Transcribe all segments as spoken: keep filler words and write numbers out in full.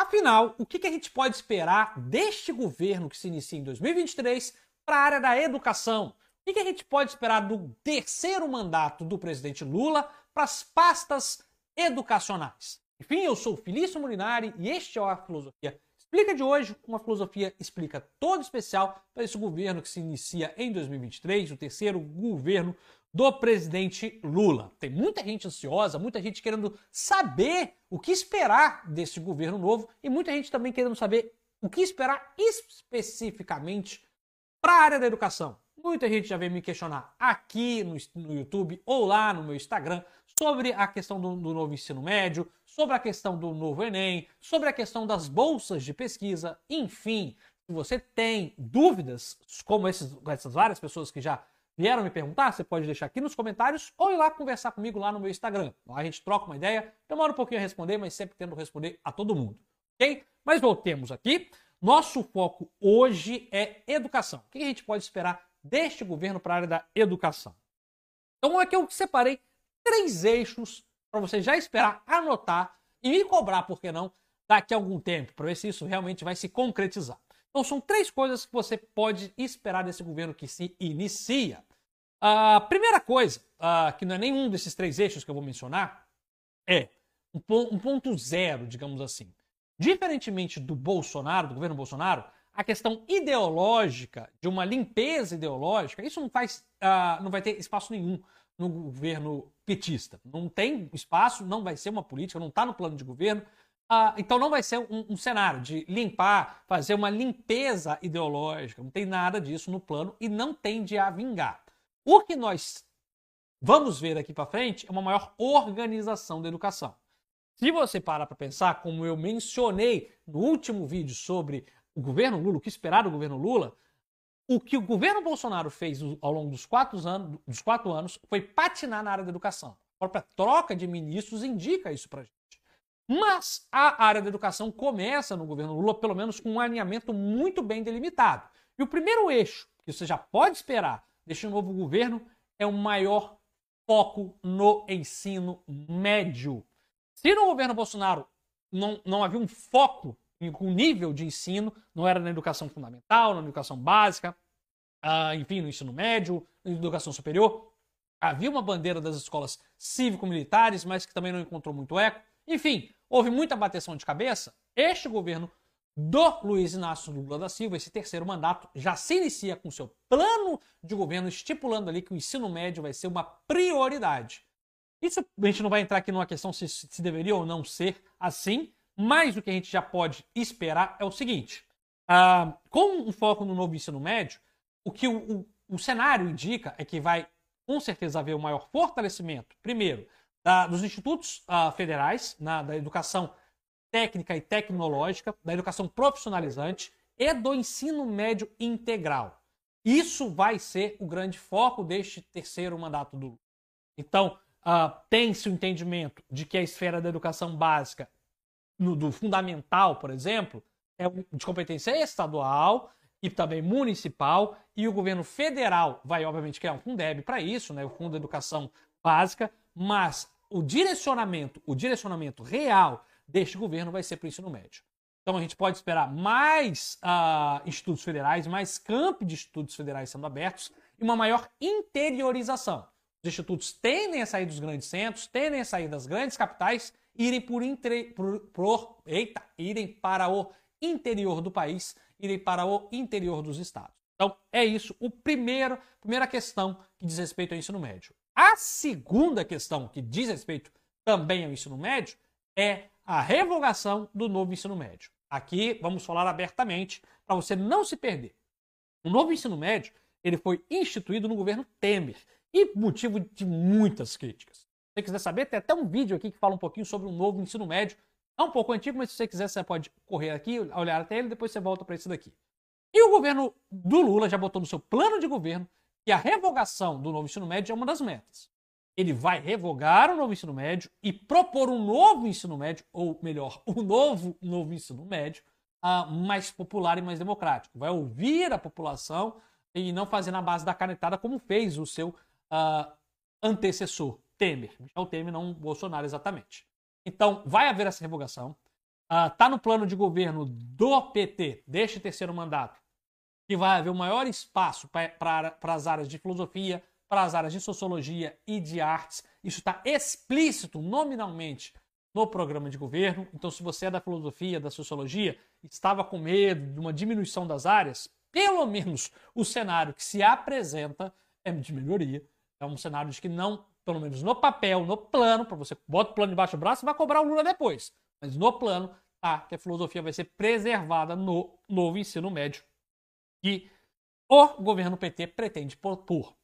Afinal, o que que a gente pode esperar deste governo que se inicia em dois mil e vinte e três para a área da educação? O que que a gente pode esperar do terceiro mandato do presidente Lula para as pastas educacionais? Enfim, eu sou o Felício Molinari e este é o A Filosofia Explica de hoje, uma filosofia explica todo especial para esse governo que se inicia em dois mil e vinte e três, o terceiro governo do presidente Lula. Tem muita gente ansiosa, muita gente querendo saber o que esperar desse governo novo e muita gente também querendo saber o que esperar especificamente para a área da educação. Muita gente já veio me questionar aqui no, no YouTube ou lá no meu Instagram sobre a questão do, do novo ensino médio, sobre a questão do novo Enem, sobre a questão das bolsas de pesquisa, enfim. Se você tem dúvidas, como esses, essas várias pessoas que já vieram me perguntar, você pode deixar aqui nos comentários ou ir lá conversar comigo lá no meu Instagram. Lá a gente troca uma ideia, demora um pouquinho a responder, mas sempre tento responder a todo mundo, ok? Mas voltemos aqui. Nosso foco hoje é educação. O que a gente pode esperar deste governo para a área da educação? Então aqui eu separei três eixos para você já esperar, anotar e me cobrar, por que não, daqui a algum tempo, para ver se isso realmente vai se concretizar. Então são três coisas que você pode esperar desse governo que se inicia. A primeira coisa, uh, que não é nenhum desses três eixos que eu vou mencionar, é um, um ponto zero, digamos assim. Diferentemente do Bolsonaro, do governo Bolsonaro, a questão ideológica, de uma limpeza ideológica, isso não, faz, uh, não vai ter espaço nenhum no governo petista. Não tem espaço, não vai ser uma política, não está no plano de governo. Uh, então não vai ser um, um cenário de limpar, fazer uma limpeza ideológica. Não tem nada disso no plano e não tende a vingar. O que nós vamos ver daqui para frente é uma maior organização da educação. Se você parar para pensar, como eu mencionei no último vídeo sobre o governo Lula, o que esperar do governo Lula, o que o governo Bolsonaro fez ao longo dos quatro anos, dos quatro anos foi patinar na área da educação. A própria troca de ministros indica isso para a gente. Mas a área da educação começa no governo Lula, pelo menos, com um alinhamento muito bem delimitado. E o primeiro eixo que você já pode esperar deste novo governo é um maior foco no ensino médio. Se no governo Bolsonaro não, não havia um foco em um nível de ensino, não era na educação fundamental, na educação básica, uh, enfim, no ensino médio, na educação superior, havia uma bandeira das escolas cívico-militares, mas que também não encontrou muito eco. Enfim, houve muita bateção de cabeça. Este governo do Luiz Inácio Lula da Silva, esse terceiro mandato, já se inicia com seu plano de governo, estipulando ali que o ensino médio vai ser uma prioridade. Isso a gente não vai entrar aqui numa questão se, se deveria ou não ser assim, mas o que a gente já pode esperar é o seguinte. Ah, com um foco no novo ensino médio, o que o, o, o cenário indica é que vai, com certeza, haver um maior fortalecimento, primeiro, da, dos institutos ah, federais, na, da educação técnica e tecnológica, da educação profissionalizante e do ensino médio integral. Isso vai ser o grande foco deste terceiro mandato do Lula. Então, uh, tem-se o entendimento de que a esfera da educação básica, no, do fundamental, por exemplo, é de competência estadual e também municipal, e o governo federal vai, obviamente, criar um Fundeb para isso, né, o Fundo de Educação Básica, mas o direcionamento, o direcionamento real deste governo vai ser para o ensino médio. Então a gente pode esperar mais uh, institutos federais, mais campo de institutos federais sendo abertos e uma maior interiorização. Os institutos tendem a sair dos grandes centros, tendem a sair das grandes capitais e irem, por intre, por, por, eita, irem para o interior do país, irem para o interior dos estados. Então é isso, o primeiro, primeira questão que diz respeito ao ensino médio. A segunda questão que diz respeito também ao ensino médio é a revogação do novo ensino médio. Aqui vamos falar abertamente para você não se perder. O novo ensino médio ele foi instituído no governo Temer e motivo de muitas críticas. Se você quiser saber, tem até um vídeo aqui que fala um pouquinho sobre o novo ensino médio. É um pouco antigo, mas se você quiser, você pode correr aqui, olhar até ele, depois você volta para esse daqui. E o governo do Lula já botou no seu plano de governo que a revogação do novo ensino médio é uma das metas. Ele vai revogar o novo ensino médio e propor um novo ensino médio, ou melhor, um novo, novo ensino médio, uh, mais popular e mais democrático. Vai ouvir a população e não fazer na base da canetada como fez o seu uh, antecessor, Temer. Michel Temer, não Bolsonaro exatamente. Então, vai haver essa revogação. está uh, no plano de governo do P T, deste terceiro mandato, que vai haver o maior espaço para as áreas de filosofia, para as áreas de sociologia e de artes. Isso está explícito nominalmente no programa de governo. Então, se você é da filosofia, da sociologia, estava com medo de uma diminuição das áreas, pelo menos o cenário que se apresenta é de melhoria. É um cenário de que não, pelo menos no papel, no plano, para você bota o plano debaixo do braço e vai cobrar o Lula depois. Mas no plano, tá, que a filosofia vai ser preservada no novo ensino médio que o governo P T pretende propor.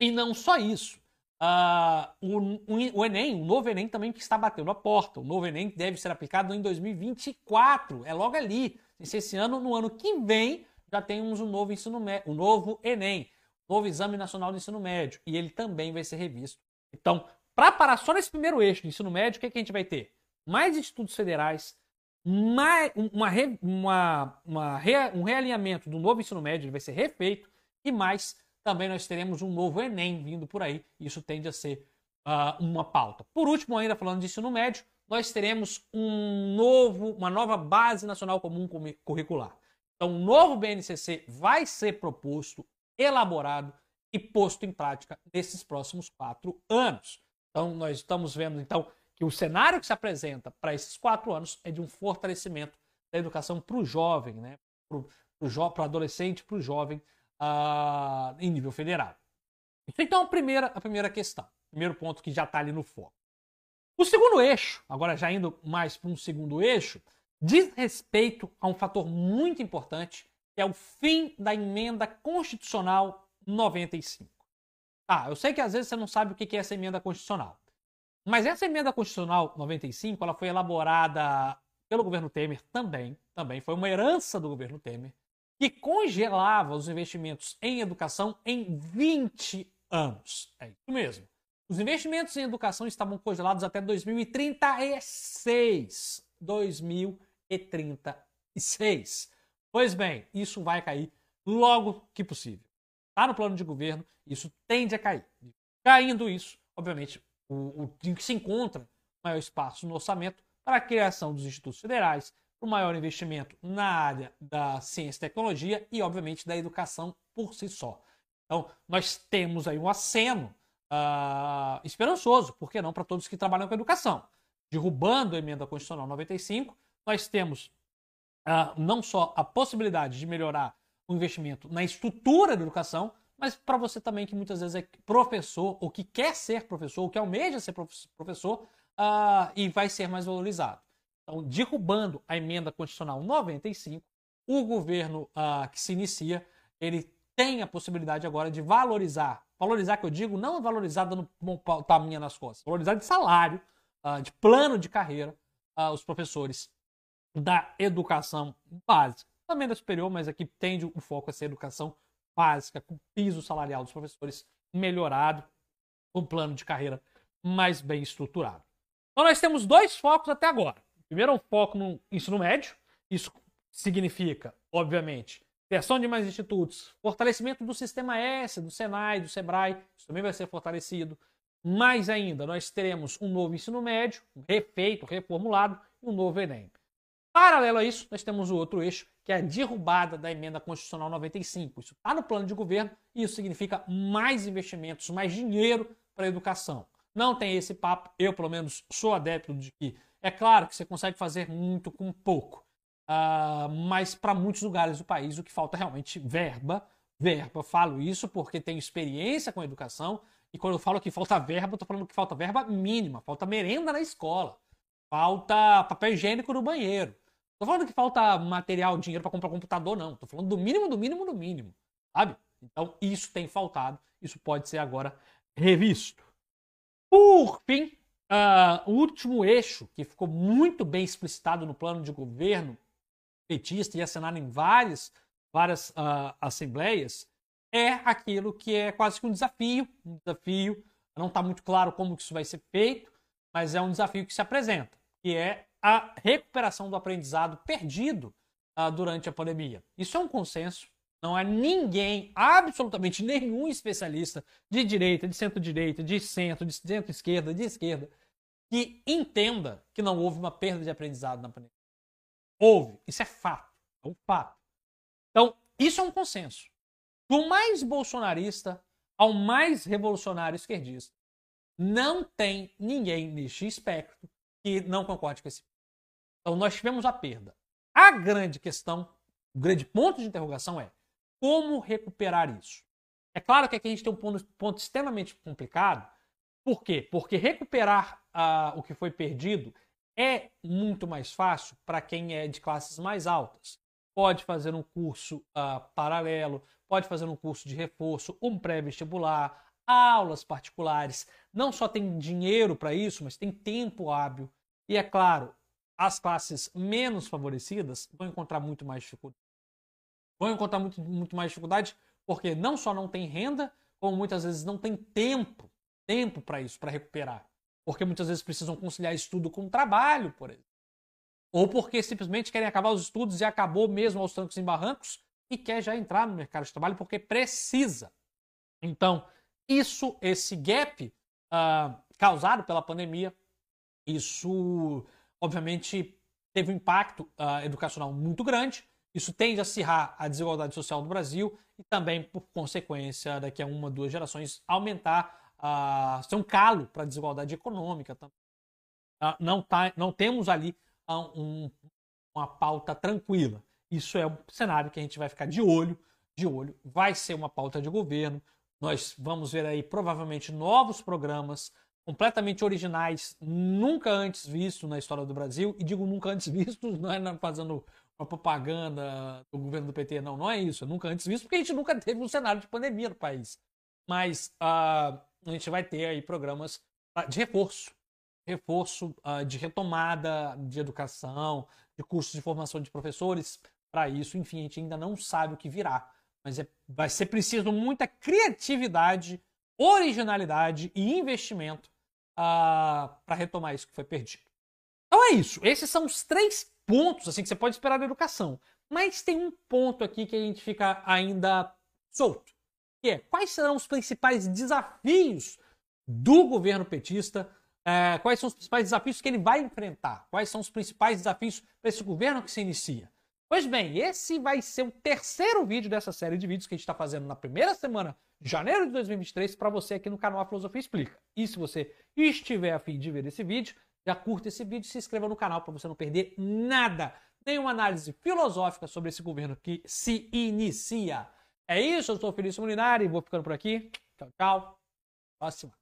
E não só isso, uh, o, o Enem, o novo Enem também que está batendo a porta. O novo Enem deve ser aplicado em dois mil e vinte e quatro, é logo ali. Se esse ano, no ano que vem, já temos um novo ensino médio, um novo Enem, um novo Exame Nacional do Ensino Médio, e ele também vai ser revisto. Então, para parar só nesse primeiro eixo do ensino médio, o que, é que a gente vai ter? Mais institutos federais, mais uma, uma, uma, um realinhamento do novo ensino médio, ele vai ser refeito, e mais... também nós teremos um novo Enem vindo por aí. Isso tende a ser uh, uma pauta. Por último, ainda falando de ensino médio, nós teremos um novo, uma nova Base Nacional Comum Curricular. Então, um novo B N C C vai ser proposto, elaborado e posto em prática nesses próximos quatro anos. Então, nós estamos vendo então que o cenário que se apresenta para esses quatro anos é de um fortalecimento da educação para o jovem, né? Para o adolescente, para o jovem, Uh, em nível federal. Então, a primeira, a primeira questão, primeiro ponto que já está ali no foco. O segundo eixo, agora já indo mais para um segundo eixo, diz respeito a um fator muito importante, que é o fim da Emenda Constitucional noventa e cinco. Ah, eu sei que às vezes você não sabe o que é essa Emenda Constitucional, mas essa Emenda Constitucional noventa e cinco, ela foi elaborada pelo governo Temer também, também foi uma herança do governo Temer, que congelava os investimentos em educação em vinte anos. É isso mesmo. Os investimentos em educação estavam congelados até dois mil e trinta e seis. dois mil e trinta e seis. Pois bem, isso vai cair logo que possível. Está no plano de governo, isso tende a cair. Caindo isso, obviamente, o, o que se encontra maior espaço no orçamento para a criação dos institutos federais, o maior investimento na área da ciência e tecnologia e, obviamente, da educação por si só. Então, nós temos aí um aceno uh, esperançoso, por que não, para todos que trabalham com a educação. Derrubando a Emenda Constitucional noventa e cinco, nós temos uh, não só a possibilidade de melhorar o investimento na estrutura da educação, mas para você também que muitas vezes é professor, ou que quer ser professor, ou que almeja ser professor, uh, e vai ser mais valorizado. Então, derrubando a Emenda Constitucional noventa e cinco, o governo uh, que se inicia, ele tem a possibilidade agora de valorizar, valorizar que eu digo, não valorizar dando palminha nas costas, valorizar de salário, uh, de plano de carreira, uh, os professores da educação básica, também da superior, mas aqui tende o foco a ser a educação básica, com piso salarial dos professores melhorado, com plano de carreira mais bem estruturado. Então, nós temos dois focos até agora. Primeiro, um foco no ensino médio. Isso significa, obviamente, criação de mais institutos, fortalecimento do sistema S, do SENAI, do SEBRAE. Isso também vai ser fortalecido. Mais ainda, nós teremos um novo ensino médio, refeito, reformulado, e um novo Enem. Paralelo a isso, nós temos o outro eixo, que é a derrubada da Emenda Constitucional noventa e cinco. Isso está no plano de governo e isso significa mais investimentos, mais dinheiro para a educação. Não tem esse papo. Eu, pelo menos, sou adepto de que é claro que você consegue fazer muito com pouco, uh, mas para muitos lugares do país o que falta é realmente verba. Verba, falo isso porque tenho experiência com a educação e quando eu falo que falta verba, eu estou falando que falta verba mínima, falta merenda na escola, falta papel higiênico no banheiro. Estou falando que falta material, dinheiro para comprar computador, não. Estou falando do mínimo, do mínimo, do mínimo, sabe? Então isso tem faltado, isso pode ser agora revisto. Por fim... Uh, o último eixo, que ficou muito bem explicitado no plano de governo petista e assinado em várias, várias uh, assembleias, é aquilo que é quase que um desafio. Um desafio, não está muito claro como isso vai ser feito, mas é um desafio que se apresenta, que é a recuperação do aprendizado perdido uh, durante a pandemia. Isso é um consenso. Não há ninguém, absolutamente nenhum especialista de direita, de centro-direita, de centro, de centro-esquerda, de esquerda, que entenda que não houve uma perda de aprendizado na pandemia. Houve. Isso é fato. É um fato. Então, isso é um consenso. Do mais bolsonarista ao mais revolucionário esquerdista, não tem ninguém neste espectro que não concorde com esse. Então, nós tivemos a perda. A grande questão, o grande ponto de interrogação é como recuperar isso. É claro que aqui a gente tem um ponto, ponto extremamente complicado. Por quê? Porque recuperar uh, o que foi perdido é muito mais fácil para quem é de classes mais altas. Pode fazer um curso uh, paralelo, pode fazer um curso de reforço, um pré-vestibular, aulas particulares. Não só tem dinheiro para isso, mas tem tempo hábil. E é claro, as classes menos favorecidas vão encontrar muito mais dificuldade. Vão encontrar muito, muito mais dificuldade porque não só não tem renda, como muitas vezes não tem tempo, tempo para isso, para recuperar. Porque muitas vezes precisam conciliar estudo com trabalho, por exemplo. Ou porque simplesmente querem acabar os estudos e acabou mesmo aos trancos e barrancos e quer já entrar no mercado de trabalho porque precisa. Então, isso, esse gap uh, causado pela pandemia, isso, obviamente, teve um impacto uh, educacional muito grande. Isso tende a acirrar a desigualdade social do Brasil e também, por consequência, daqui a uma, duas gerações, aumentar, uh, ser um calo para a desigualdade econômica. Uh, não, tá, não temos ali Um, uma pauta tranquila. Isso é um cenário que a gente vai ficar de olho, de olho. Vai ser uma pauta de governo. Nós vamos ver aí provavelmente novos programas completamente originais, nunca antes vistos na história do Brasil. E digo nunca antes vistos, não é fazendo uma propaganda do governo do P T, não, não é isso. É nunca antes visto, porque a gente nunca teve um cenário de pandemia no país. Mas uh, a gente vai ter aí programas de reforço. reforço uh, de retomada de educação, de cursos de formação de professores, para isso, enfim, a gente ainda não sabe o que virá, mas é, vai ser preciso muita criatividade, originalidade e investimento uh, para retomar isso que foi perdido. Então é isso, esses são os três pontos assim que você pode esperar da educação, mas tem um ponto aqui que a gente fica ainda solto, que é quais serão os principais desafios do governo petista. É, quais são os principais desafios que ele vai enfrentar? Quais são os principais desafios para esse governo que se inicia? Pois bem, esse vai ser o terceiro vídeo dessa série de vídeos que a gente está fazendo na primeira semana de janeiro de dois mil e vinte e três para você aqui no canal A Filosofia Explica. E se você estiver a fim de ver esse vídeo, já curta esse vídeo e se inscreva no canal para você não perder nada, nenhuma análise filosófica sobre esse governo que se inicia. É isso, eu sou o Felício Molinari e vou ficando por aqui. Tchau, tchau. Próxima.